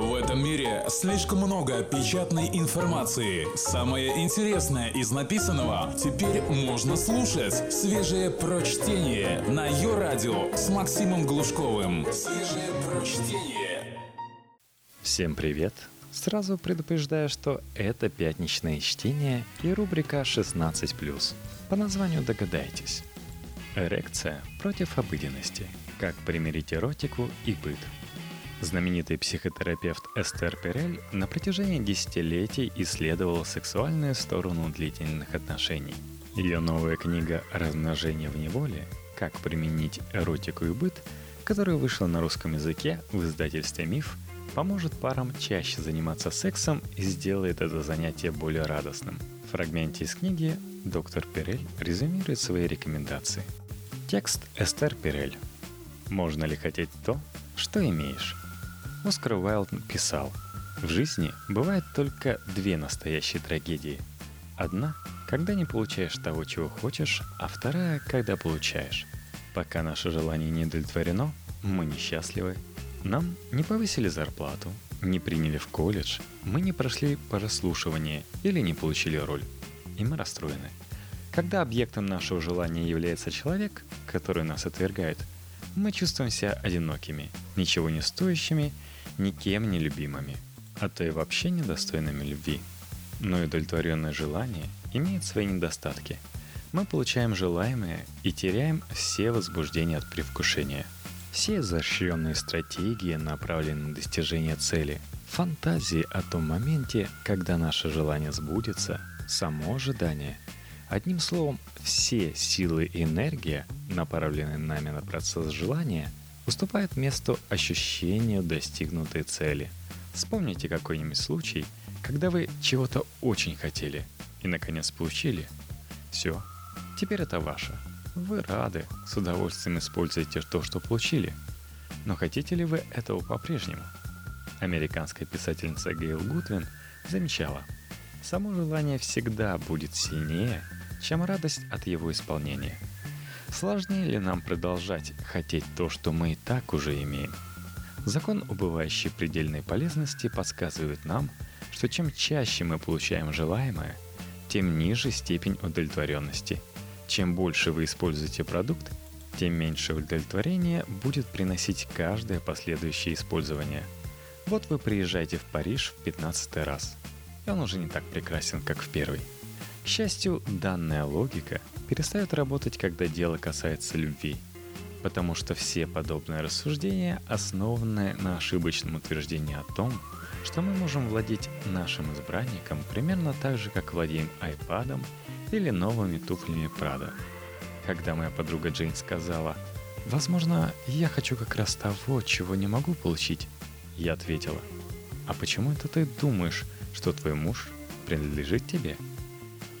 В этом мире слишком много печатной информации. Самое интересное из написанного теперь можно слушать. Свежее прочтение на Йо-радио с Максимом Глушковым. Свежее прочтение. Всем привет. Сразу предупреждаю, что это пятничное чтение и рубрика 16+. По названию догадайтесь. Эрекция против обыденности. Как примирить эротику и быт. Знаменитый психотерапевт Эстер Перель на протяжении десятилетий исследовала сексуальную сторону длительных отношений. Ее новая книга «Размножение в неволе. Как применить эротику и быт», которая вышла на русском языке в издательстве «Миф», поможет парам чаще заниматься сексом и сделает это занятие более радостным. В фрагменте из книги доктор Перель резюмирует свои рекомендации. Текст Эстер Перель. «Можно ли хотеть то, что имеешь?» Оскар Уайлд писал: «В жизни бывает только две настоящие трагедии. Одна, когда не получаешь того, чего хочешь, а вторая, когда получаешь. Пока наше желание не удовлетворено, мы несчастливы. Нам не повысили зарплату, не приняли в колледж, мы не прошли прослушивание или не получили роль, и мы расстроены. Когда объектом нашего желания является человек, который нас отвергает, мы чувствуем себя одинокими, ничего не стоящими, никем не любимыми, а то и вообще недостойными любви. Но удовлетворенное желание имеет свои недостатки. Мы получаем желаемое и теряем все возбуждения от предвкушения. Все изощренные стратегии направлены на достижение цели, фантазии о том моменте, когда наше желание сбудется, само ожидание. Одним словом, все силы и энергия, направленные нами на процесс желания, уступают месту ощущению достигнутой цели. Вспомните какой-нибудь случай, когда вы чего-то очень хотели и наконец получили. Все, теперь это ваше. Вы рады, с удовольствием используете то, что получили. Но хотите ли вы этого по-прежнему? Американская писательница Гейл Гудвин замечала: само желание всегда будет сильнее, чем радость от его исполнения. Сложнее ли нам продолжать хотеть то, что мы и так уже имеем? Закон убывающей предельной полезности подсказывает нам, что чем чаще мы получаем желаемое, тем ниже степень удовлетворенности. Чем больше вы используете продукт, тем меньше удовлетворения будет приносить каждое последующее использование. Вот вы приезжаете в Париж в 15-й раз, и он уже не так прекрасен, как в первый. К счастью, данная логика перестает работать, когда дело касается любви, потому что все подобные рассуждения основаны на ошибочном утверждении о том, что мы можем владеть нашим избранником примерно так же, как владеем айпадом или новыми туфлями Прада. Когда моя подруга Джейн сказала: «Возможно, я хочу как раз того, чего не могу получить», я ответила: «А почему это ты думаешь, что твой муж принадлежит тебе?»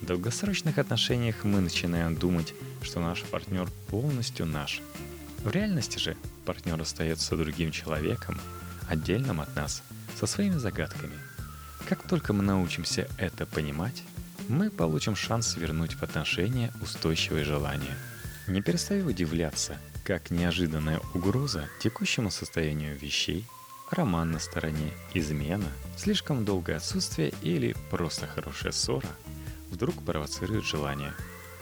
В долгосрочных отношениях мы начинаем думать, что наш партнер полностью наш. В реальности же партнер остается другим человеком, отдельным от нас, со своими загадками. Как только мы научимся это понимать, мы получим шанс вернуть в отношения устойчивое желание. Не перестаю удивляться, как неожиданная угроза текущему состоянию вещей, роман на стороне, измена, слишком долгое отсутствие или просто хорошая ссора вдруг провоцирует желание.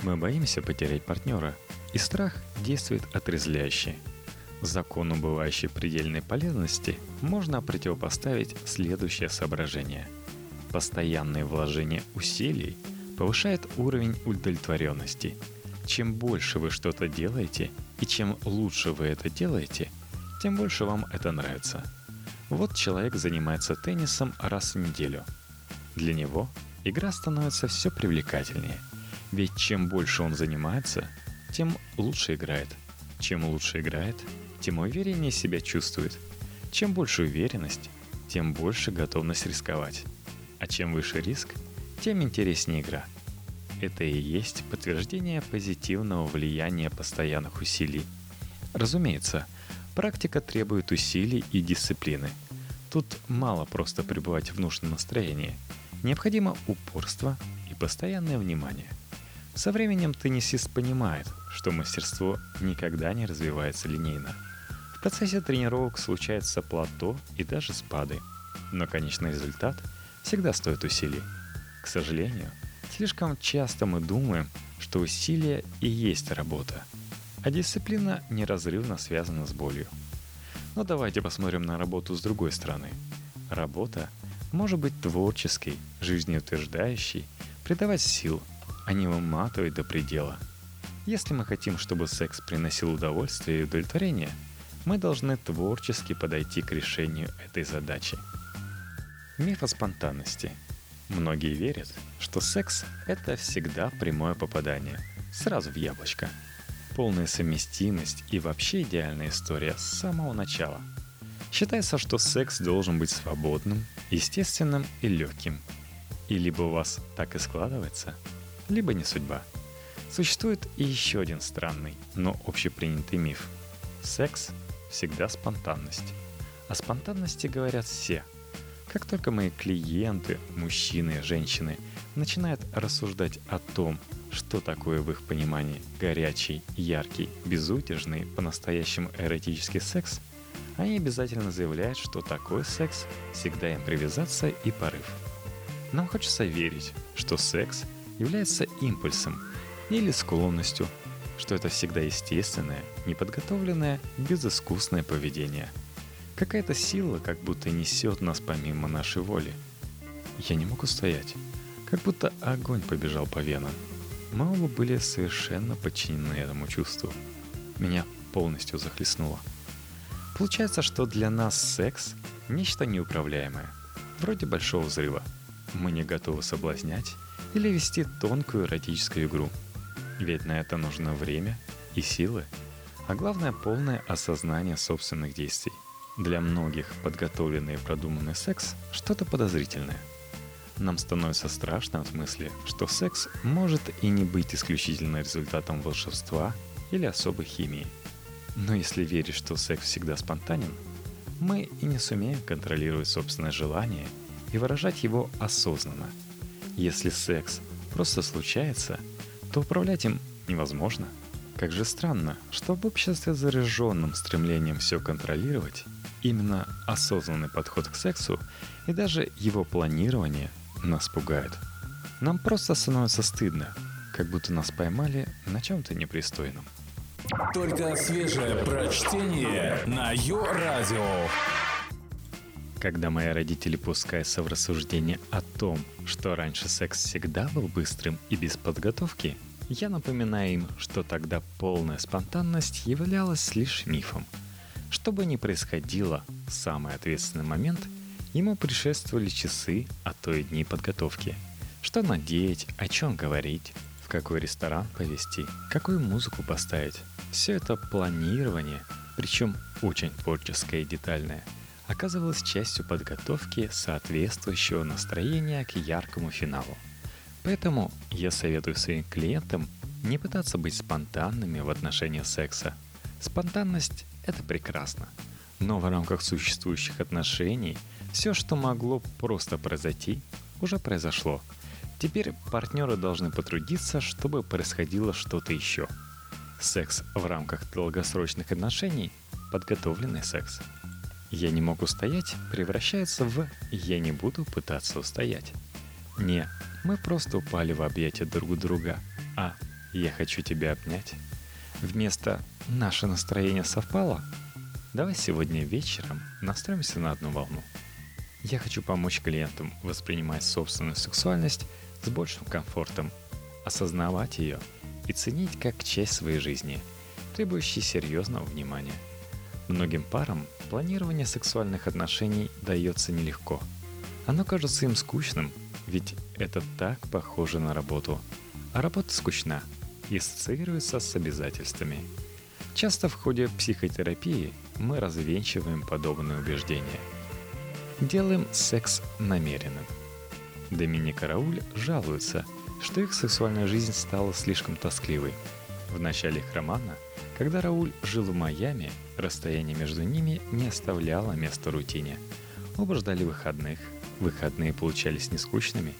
Мы боимся потерять партнера, и страх действует отрезвляюще. Закону убывающей предельной полезности можно противопоставить следующее соображение. Постоянное вложение усилий повышает уровень удовлетворенности. Чем больше вы что-то делаете, и чем лучше вы это делаете, тем больше вам это нравится. Вот человек занимается теннисом раз в неделю. Для него игра становится все привлекательнее, ведь чем больше он занимается, тем лучше играет. Чем лучше играет, тем увереннее себя чувствует. Чем больше уверенность, тем больше готовность рисковать. А чем выше риск, тем интереснее игра. Это и есть подтверждение позитивного влияния постоянных усилий. Разумеется, практика требует усилий и дисциплины. Тут мало просто пребывать в нужном настроении. Необходимо упорство и постоянное внимание. Со временем теннисист понимает, что мастерство никогда не развивается линейно. В процессе тренировок случаются плато и даже спады. но конечный результат всегда стоит усилий. К сожалению, слишком часто мы думаем, что усилие и есть работа, а дисциплина неразрывно связана с болью. Но давайте посмотрим на работу с другой стороны. Работа может быть творческой, жизнеутверждающей, придавать сил, а не выматывать до предела. Если мы хотим, чтобы секс приносил удовольствие и удовлетворение, мы должны творчески подойти к решению этой задачи. Миф о спонтанности. Многие верят, что секс — это всегда прямое попадание, сразу в яблочко. Полная совместимость и вообще идеальная история с самого начала. Считается, что секс должен быть свободным, естественным и легким. И либо у вас так и складывается, либо не судьба. Существует и еще один странный, но общепринятый миф. Секс — всегда спонтанность. О спонтанности говорят все. Как только мои клиенты, мужчины и женщины, начинают рассуждать о том, что такое в их понимании горячий, яркий, безудержный, по-настоящему эротический секс, они обязательно заявляют, что такой секс всегда импровизация и порыв. Нам хочется верить, что секс является импульсом или склонностью, что это всегда естественное, неподготовленное, безыскусное поведение. Какая-то сила как будто несет нас помимо нашей воли. Я не мог устоять, как будто огонь побежал по венам. Мы оба были совершенно подчинены этому чувству. Меня полностью захлестнуло. Получается, что для нас секс – нечто неуправляемое, вроде большого взрыва. Мы не готовы соблазнять или вести тонкую эротическую игру. Ведь на это нужно время и силы, а главное – полное осознание собственных действий. Для многих подготовленный и продуманный секс – что-то подозрительное. Нам становится страшно от мысли, что секс может и не быть исключительно результатом волшебства или особой химии. Но если верить, что секс всегда спонтанен, мы и не сумеем контролировать собственное желание и выражать его осознанно. Если секс просто случается, то управлять им невозможно. Как же странно, что в обществе с заряженным стремлением все контролировать, именно осознанный подход к сексу и даже его планирование нас пугает. Нам просто становится стыдно, как будто нас поймали на чем-то непристойном. Только свежее прочтение на Йо-радио. Когда мои родители пускаются в рассуждение о том, что раньше секс всегда был быстрым и без подготовки, я напоминаю им, что тогда полная спонтанность являлась лишь мифом. Что бы ни происходило, в самый ответственный момент ему предшествовали часы, а то и дни подготовки. Что надеть, о чем говорить, в какой ресторан повезти, какую музыку поставить. Все это планирование, причем очень творческое и детальное, оказывалось частью подготовки соответствующего настроения к яркому финалу. Поэтому я советую своим клиентам не пытаться быть спонтанными в отношении секса. Спонтанность – это прекрасно. Но в рамках существующих отношений все, что могло просто произойти, уже произошло. Теперь партнеры должны потрудиться, чтобы происходило что-то еще. Секс в рамках долгосрочных отношений – подготовленный секс. «Я не мог устоять» превращается в «я не буду пытаться устоять». Не «мы просто упали в объятия друг друга», а «я хочу тебя обнять». Вместо «наше настроение совпало», давай сегодня вечером настроимся на одну волну. Я хочу помочь клиентам воспринимать собственную сексуальность с большим комфортом, осознавать ее и ценить как часть своей жизни, требующей серьезного внимания. Многим парам планирование сексуальных отношений дается нелегко. Оно кажется им скучным, ведь это так похоже на работу. А работа скучна и ассоциируется с обязательствами. Часто в ходе психотерапии мы развенчиваем подобные убеждения. Делаем секс намеренным. Доминика Рауль жалуется, что их сексуальная жизнь стала слишком тоскливой. В начале их романа, когда Рауль жил в Майами, расстояние между ними не оставляло места рутине. Оба ждали выходных, выходные получались нескучными.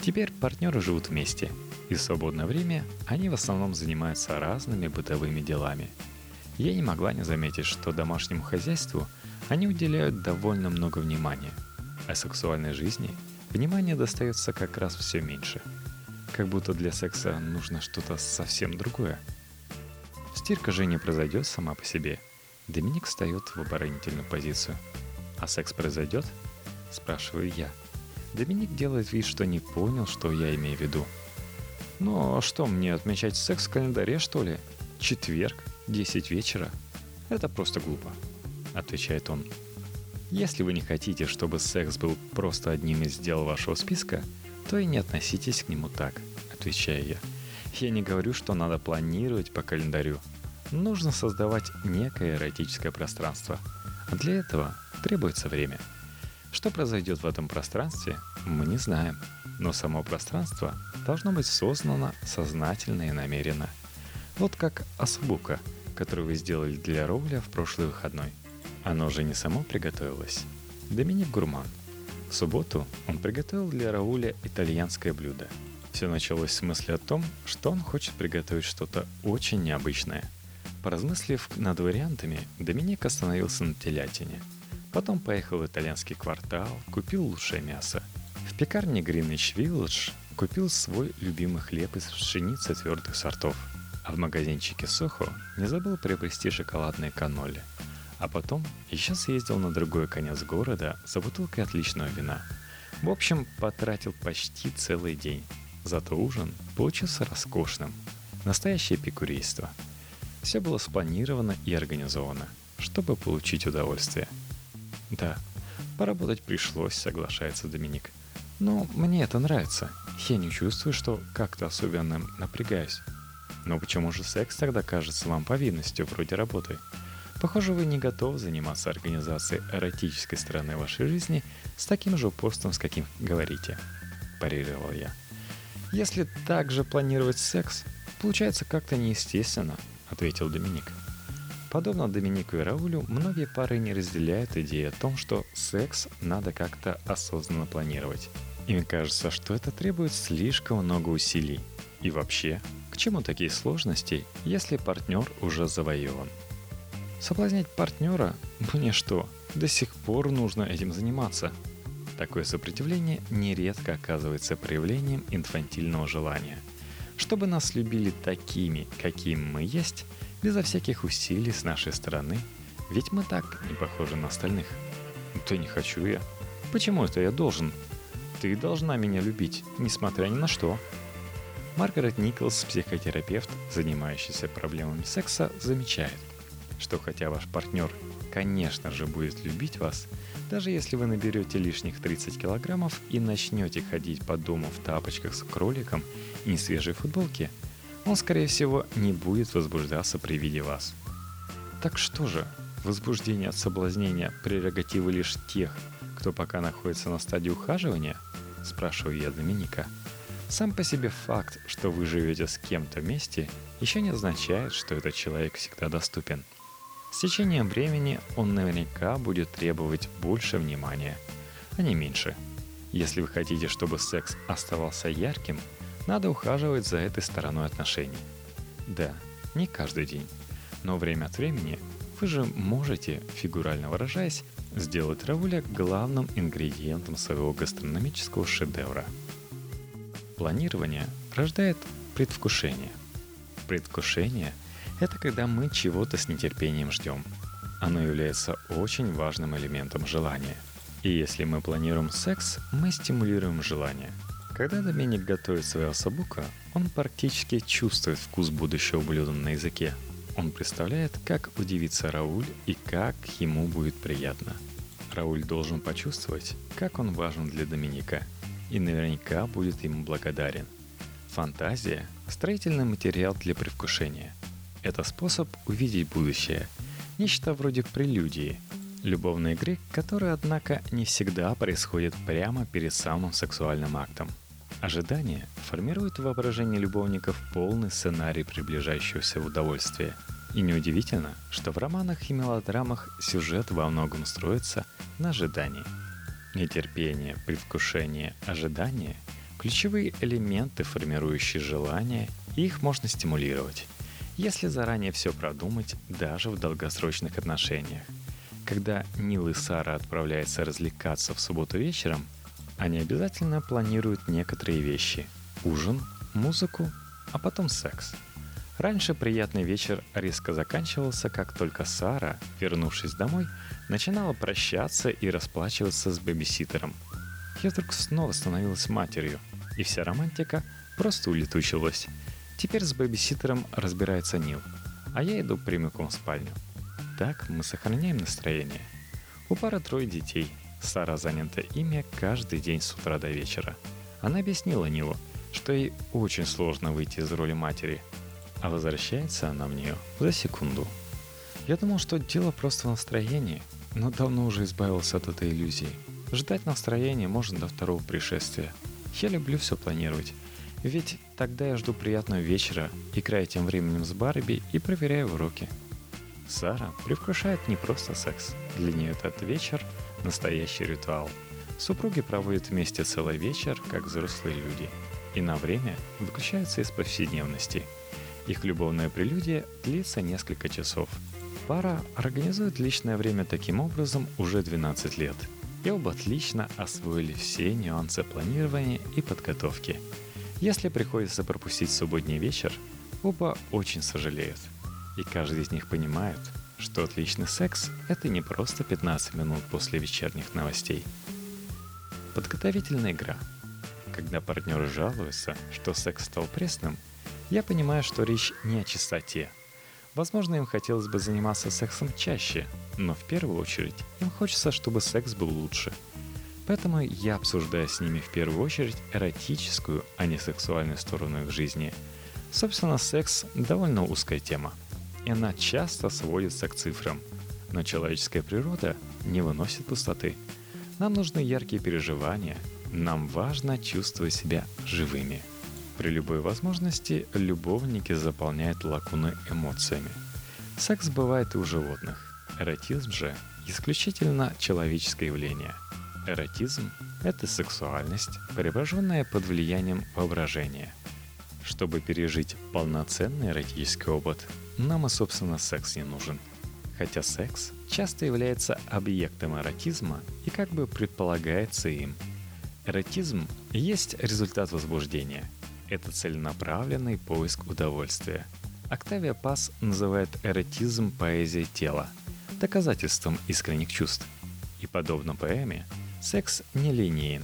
Теперь партнеры живут вместе, и в свободное время они в основном занимаются разными бытовыми делами. Я не могла не заметить, что домашнему хозяйству они уделяют довольно много внимания. о сексуальной жизни внимания достается как раз все меньше. Как будто для секса нужно что-то совсем другое. Стирка же не произойдет сама по себе. Доминик встает в оборонительную позицию. «А секс произойдет?» – спрашиваю я. Доминик делает вид, что не понял, что я имею в виду. «Ну, а что мне отмечать секс в календаре, что ли? Четверг, 10 вечера? Это просто глупо», – отвечает он. «Если вы не хотите, чтобы секс был просто одним из дел вашего списка, то и не относитесь к нему так», – отвечаю я. «Я не говорю, что надо планировать по календарю. Нужно создавать некое эротическое пространство. Для этого требуется время. Что произойдет в этом пространстве, мы не знаем, но само пространство должно быть создано сознательно и намеренно. Вот как осбука, которую вы сделали для Рауля в прошлый выходной. Оно же не само приготовилось. Доминик гурман. В субботу он приготовил для Рауля итальянское блюдо. Все началось с мысли о том, что он хочет приготовить что-то очень необычное. Поразмыслив над вариантами, Доминик остановился на телятине. Потом поехал в итальянский квартал, купил лучшее мясо. В пекарне Гринвич Виллидж купил свой любимый хлеб из пшеницы твердых сортов. А в магазинчике Сохо не забыл приобрести шоколадные каноли. А потом еще съездил на другой конец города за бутылкой отличного вина. В общем, потратил почти целый день. Зато ужин получился роскошным. Настоящее эпикурейство. Все было спланировано и организовано, чтобы получить удовольствие. «Да, поработать пришлось», — соглашается Доминик. «Но мне это нравится. Я не чувствую, что как-то особенно напрягаюсь». «Но почему же секс тогда кажется вам повинностью вроде работы? Похоже, вы не готовы заниматься организацией эротической стороны вашей жизни с таким же упорством, с каким говорите», — парировал я. «Если так же планировать секс, получается как-то неестественно», — ответил Доминик. Подобно Доминику и Раулю, многие пары не разделяют идею о том, что секс надо как-то осознанно планировать. Им кажется, что это требует слишком много усилий. И вообще, к чему такие сложности, если партнер уже завоеван? Соблазнять партнера? Мне что, до сих пор нужно этим заниматься? Такое сопротивление нередко оказывается проявлением инфантильного желания. Чтобы нас любили такими, какими мы есть, безо всяких усилий с нашей стороны, ведь мы так не похожи на остальных. «Да не хочу я. Почему это я должен? Ты должна меня любить, несмотря ни на что». Маргарет Николс, психотерапевт, занимающийся проблемами секса, замечает, что хотя ваш партнер, конечно же, будет любить вас, даже если вы наберете лишних 30 килограммов и начнете ходить по дому в тапочках с кроликом и несвежей футболке, он, скорее всего, не будет возбуждаться при виде вас. Так что же, возбуждение от соблазнения – прерогативы лишь тех, кто пока находится на стадии ухаживания? Спрашиваю я Доминика. Сам по себе факт, что вы живете с кем-то вместе, еще не означает, что этот человек всегда доступен. С течением времени он наверняка будет требовать больше внимания, а не меньше. Если вы хотите, чтобы секс оставался ярким, надо ухаживать за этой стороной отношений. Да, не каждый день, но время от времени вы же можете, фигурально выражаясь, сделать Рауля главным ингредиентом своего гастрономического шедевра. Планирование рождает предвкушение. Предвкушение – это когда мы чего-то с нетерпением ждем. Оно является очень важным элементом желания. И если мы планируем секс, мы стимулируем желание. Когда Доминик готовит свою осабуку, он практически чувствует вкус будущего блюда на языке. Он представляет, как удивится Рауль и как ему будет приятно. Рауль должен почувствовать, как он важен для Доминика, и наверняка будет ему благодарен. Фантазия – строительный материал для предвкушения. Это способ увидеть будущее, нечто вроде прелюдии, любовной игры, которая, однако, не всегда происходит прямо перед самым сексуальным актом. Ожидание формирует в воображении любовников полный сценарий приближающегося удовольствия. И неудивительно, что в романах и мелодрамах сюжет во многом строится на ожидании. Нетерпение, предвкушение, ожидание – ключевые элементы, формирующие желание, и их можно стимулировать, если заранее все продумать даже в долгосрочных отношениях. Когда Нил и Сара отправляются развлекаться в субботу вечером, они обязательно планируют некоторые вещи – ужин, музыку, а потом секс. Раньше приятный вечер резко заканчивался, как только Сара, вернувшись домой, начинала прощаться и расплачиваться с бэбиситером. Я вдруг снова становилась матерью, и вся романтика просто улетучилась. Теперь с бэбиситером разбирается Нил, а я иду прямиком в спальню. Так мы сохраняем настроение. У пары 3 детей. Сара занята ими каждый день с утра до вечера. Она объяснила Нилу, что ей очень сложно выйти из роли матери, а возвращается она в нее за секунду. Я думал, что дело просто в настроении, но давно уже избавился от этой иллюзии. Ждать настроения можно до второго пришествия. Я люблю все планировать, ведь тогда я жду приятного вечера, играя тем временем с Барби и проверяю уроки. Сара предвкушает не просто секс. Для нее этот вечер – настоящий ритуал. Супруги проводят вместе целый вечер, как взрослые люди, и на время выключаются из повседневности. Их любовная прелюдия длится несколько часов. Пара организует личное время таким образом уже 12 лет. И оба отлично освоили все нюансы планирования и подготовки. Если приходится пропустить субботний вечер, оба очень сожалеют. И каждый из них понимает, что отличный секс – это не просто 15 минут после вечерних новостей. Подготовительная игра. Когда партнеры жалуются, что секс стал пресным, я понимаю, что речь не о чистоте. Возможно, им хотелось бы заниматься сексом чаще, но в первую очередь им хочется, чтобы секс был лучше. Поэтому я обсуждаю с ними в первую очередь эротическую, а не сексуальную сторону их жизни. Собственно, секс – довольно узкая тема. И она часто сводится к цифрам. Но человеческая природа не выносит пустоты. Нам нужны яркие переживания. Нам важно чувствовать себя живыми. При любой возможности любовники заполняют лакуны эмоциями. Секс бывает и у животных. Эротизм же – исключительно человеческое явление. Эротизм – это сексуальность, преображенная под влиянием воображения. Чтобы пережить полноценный эротический опыт, нам и, собственно, секс не нужен. Хотя секс часто является объектом эротизма и как бы предполагается им. Эротизм есть результат возбуждения. Это целенаправленный поиск удовольствия. Октавио Пас называет эротизм поэзией тела, доказательством искренних чувств. И подобно поэме, секс не линеен.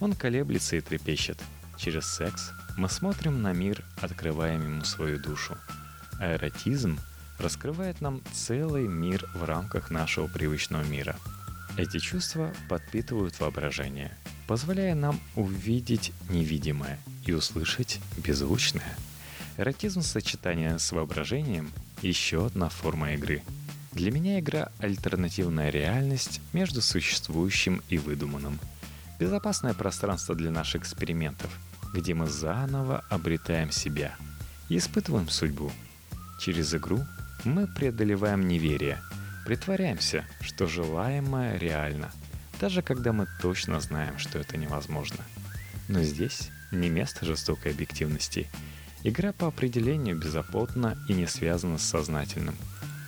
Он колеблется и трепещет. Через секс мы смотрим на мир, открываем ему свою душу. А эротизм раскрывает нам целый мир в рамках нашего привычного мира. Эти чувства подпитывают воображение, позволяя нам увидеть невидимое и услышать беззвучное. Эротизм в сочетании с воображением – еще одна форма игры. Для меня игра – альтернативная реальность между существующим и выдуманным. Безопасное пространство для наших экспериментов, где мы заново обретаем себя и испытываем судьбу. Через игру мы преодолеваем неверие, притворяемся, что желаемое реально, даже когда мы точно знаем, что это невозможно. Но здесь не место жестокой объективности. Игра по определению беззаботна и не связана с сознательным.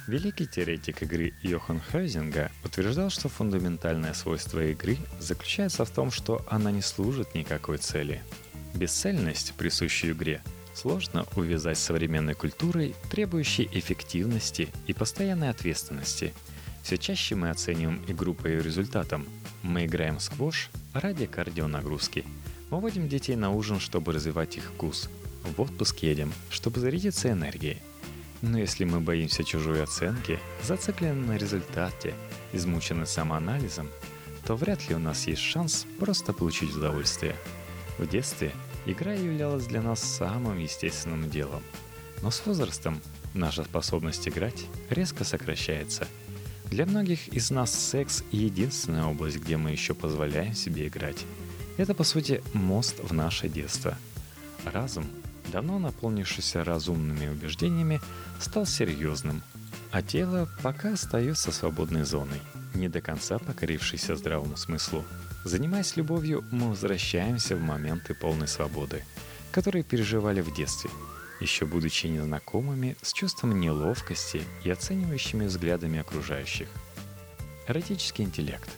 Великий теоретик игры Йохан Хёйзинга утверждал, что фундаментальное свойство игры заключается в том, что она не служит никакой цели. Бесцельность, присущую игре, сложно увязать с современной культурой, требующей эффективности и постоянной ответственности. Все чаще мы оцениваем игру по ее результатам. Мы играем в сквош ради кардионагрузки. Мы водим детей на ужин, чтобы развивать их вкус. В отпуск едем, чтобы зарядиться энергией. Но если мы боимся чужой оценки, зациклены на результате, измучены самоанализом, то вряд ли у нас есть шанс просто получить удовольствие. В детстве игра являлась для нас самым естественным делом. Но с возрастом наша способность играть резко сокращается. Для многих из нас секс – единственная область, где мы еще позволяем себе играть. Это, по сути, мост в наше детство. Разум, давно наполнившийся разумными убеждениями, стал серьезным, а тело пока остается свободной зоной, не до конца покорившейся здравому смыслу. Занимаясь любовью, мы возвращаемся в моменты полной свободы, которые переживали в детстве, еще будучи незнакомыми с чувством неловкости и оценивающими взглядами окружающих. эротический интеллект.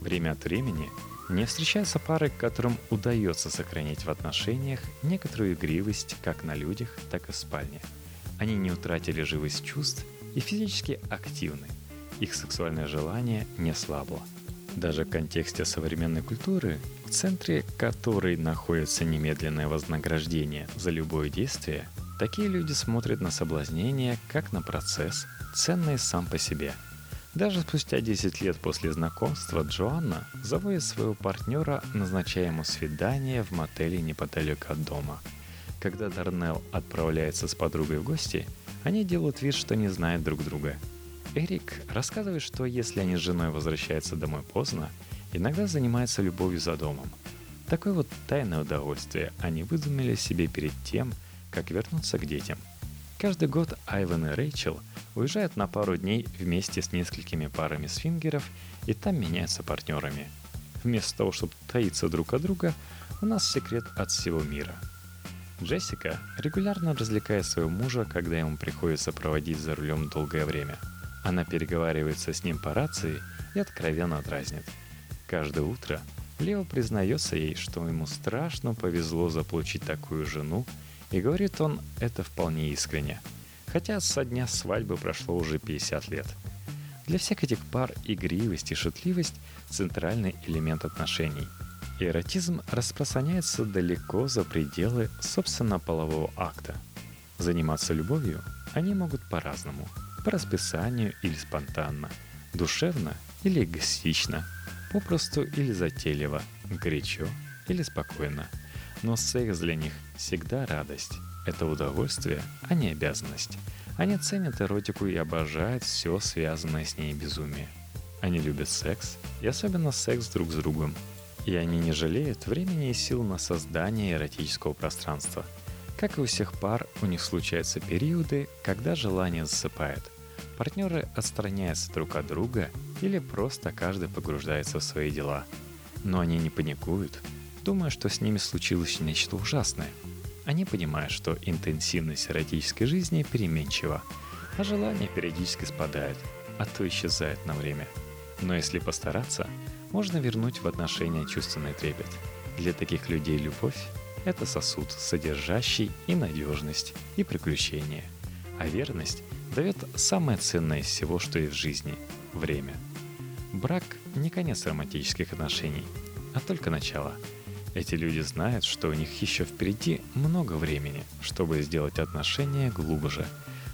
Время от времени не встречаются пары, которым удается сохранить в отношениях некоторую игривость как на людях, так и в спальне. Они не утратили живость чувств и физически активны. Их сексуальное желание не слабло. Даже в контексте современной культуры, в центре которой находится немедленное вознаграждение за любое действие, такие люди смотрят на соблазнение как на процесс, ценный сам по себе. Даже спустя 10 лет после знакомства Джоанна заводит своего партнера, назначая ему свидание в мотеле неподалеку от дома. Когда Дарнелл отправляется с подругой в гости, они делают вид, что не знают друг друга. Эрик рассказывает, что если они с женой возвращаются домой поздно, иногда занимаются любовью за домом. Такое вот тайное удовольствие они выдумали себе перед тем, как вернуться к детям. Каждый год Айвен и Рэйчел уезжают на пару дней вместе с несколькими парами свингеров и там меняются партнерами. Вместо того, чтобы таиться друг от друга, у нас секрет от всего мира. Джессика регулярно развлекает своего мужа, когда ему приходится проводить за рулем долгое время. Она переговаривается с ним по рации и откровенно дразнит. Каждое утро Лео признается ей, что ему страшно повезло заполучить такую жену, и говорит он это вполне искренне, хотя со дня свадьбы прошло уже 50 лет. Для всех этих пар игривость и шутливость – центральный элемент отношений. Эротизм распространяется далеко за пределы собственно полового акта. Заниматься любовью они могут по-разному, по расписанию или спонтанно, душевно или эгоистично, попросту или затейливо, горячо или спокойно. Но секс для них всегда радость. Это удовольствие, а не обязанность. Они ценят эротику и обожают все связанное с ней безумие. Они любят секс, и особенно секс друг с другом. И они не жалеют времени и сил на создание эротического пространства. Как и у всех пар, у них случаются периоды, когда желание засыпает. Партнеры отстраняются друг от друга или просто каждый погружается в свои дела. Но они не паникуют, думая, что с ними случилось нечто ужасное. Они понимают, что интенсивность эротической жизни переменчива, а желание периодически спадает, а то исчезает на время. Но если постараться, можно вернуть в отношения чувственный трепет. Для таких людей любовь – это сосуд, содержащий и надежность, и приключения. А верность дает самое ценное из всего, что есть в жизни – время. Брак – не конец романтических отношений, а только начало. Эти люди знают, что у них еще впереди много времени, чтобы сделать отношения глубже,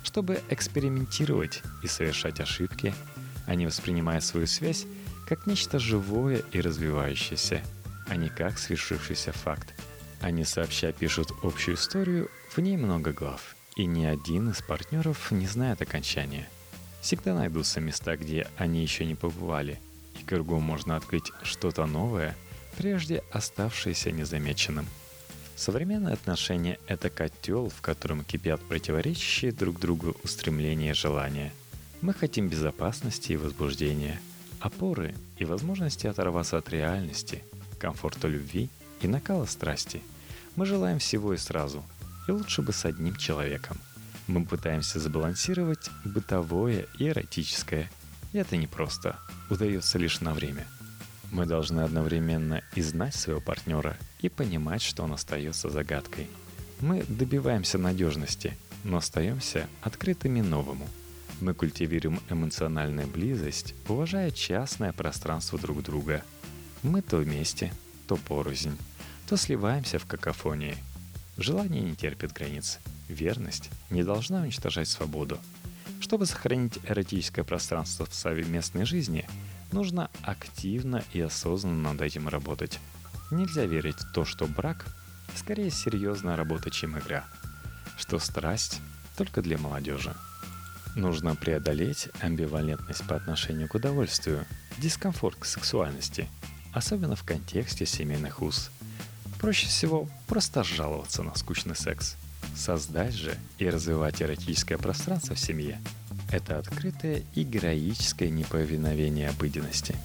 чтобы экспериментировать и совершать ошибки. Они воспринимают свою связь как нечто живое и развивающееся, а не как свершившийся факт. Они сообща пишут общую историю, в ней много глав, и ни один из партнеров не знает окончания. Всегда найдутся места, где они еще не побывали, и кругом можно открыть что-то новое, прежде оставшееся незамеченным. Современные отношения – это котел, в котором кипят противоречащие друг другу устремления и желания. Мы хотим безопасности и возбуждения, опоры и возможности оторваться от реальности, комфорта любви и накала страсти. Мы желаем всего и сразу, и лучше бы с одним человеком. Мы пытаемся сбалансировать бытовое и эротическое, и это непросто, удается лишь на время. Мы должны одновременно и знать своего партнера, и понимать, что он остается загадкой. Мы добиваемся надежности, но остаемся открытыми новому. Мы культивируем эмоциональную близость, уважая частное пространство друг друга. Мы то вместе, то порознь, то сливаемся в какофонии. Желание не терпит границ. Верность не должна уничтожать свободу. Чтобы сохранить эротическое пространство в совместной жизни, нужно активно и осознанно над этим работать. Нельзя верить в то, что брак – скорее серьезная работа, чем игра. Что страсть – только для молодежи. Нужно преодолеть амбивалентность по отношению к удовольствию, дискомфорт к сексуальности, особенно в контексте семейных уз. Проще всего просто жаловаться на скучный секс. Создать же и развивать эротическое пространство в семье – это открытое и героическое неповиновение обыденности.